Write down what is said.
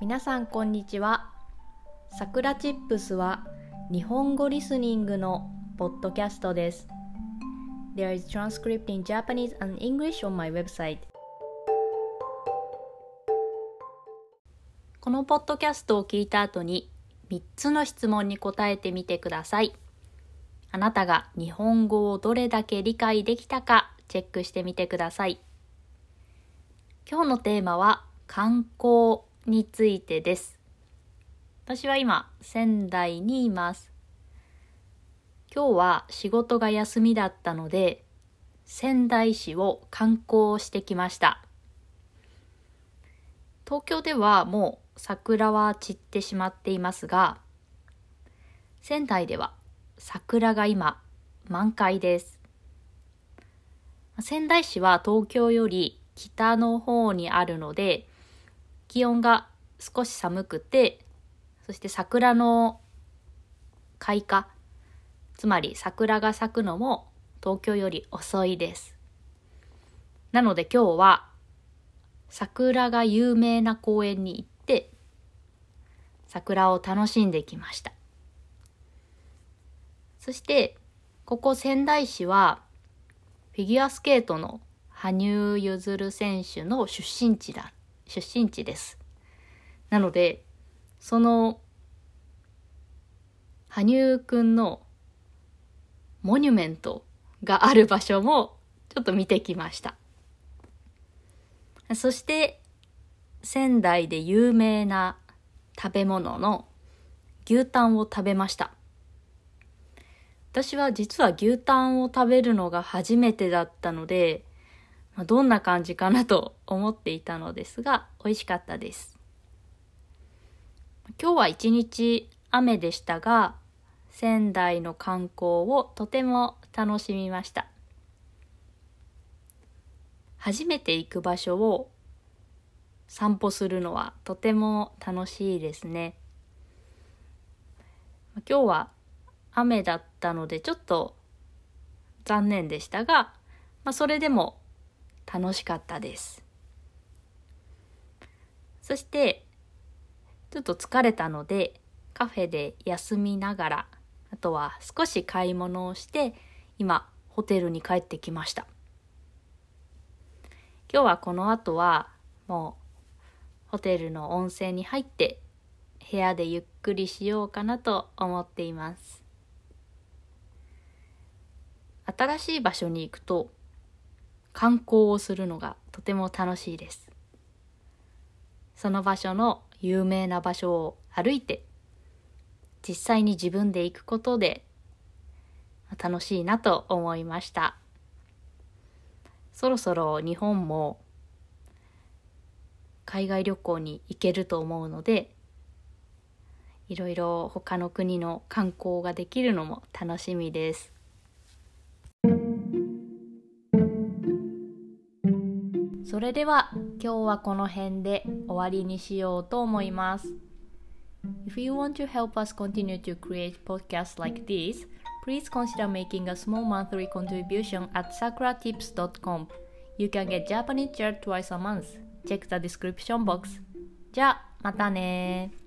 皆さんこんにちは。さくらチップスは日本語リスニングのポッドキャストです。 There is transcript in Japanese and English on my website。 このポッドキャストを聞いた後に3つの質問に答えてみてください。あなたが日本語をどれだけ理解できたかチェックしてみてください。今日のテーマは観光についてです。私は今仙台にいます。今日は仕事が休みだったので、仙台市を観光してきました。東京ではもう桜は散ってしまっていますが、仙台では桜が今満開です。仙台市は東京より北の方にあるので、気温が少し寒くて、そして桜の開花、つまり桜が咲くのも東京より遅いです。なので今日は桜が有名な公園に行って、桜を楽しんできました。そしてここ仙台市はフィギュアスケートの羽生結弦選手の出身地です。なのでその羽生くんのモニュメントがある場所もちょっと見てきました。そして仙台で有名な食べ物の牛タンを食べました。私は実は牛タンを食べるのが初めてだったので、どんな感じかなと思っていたのですが、美味しかったです。今日は一日雨でしたが、仙台の観光をとても楽しみました。初めて行く場所を散歩するのはとても楽しいですね。今日は雨だったのでちょっと残念でしたが、それでも楽しかったです。そしてちょっと疲れたのでカフェで休みながら、あとは少し買い物をして今ホテルに帰ってきました。今日はこの後はもうホテルの温泉に入って部屋でゆっくりしようかなと思っています。新しい場所に行くと観光をするのがとても楽しいです。その場所の有名な場所を歩いて実際に自分で行くことで楽しいなと思いました。そろそろ日本も海外旅行に行けると思うので、いろいろ他の国の観光ができるのも楽しみです。それでは今日はこの辺で終わりにしようと思います。If you want to help us continue to create podcasts like this, please consider making a small monthly contribution at sakuratips.com. You can get Japanese chair twice a month. Check the description box. じゃあまたねー。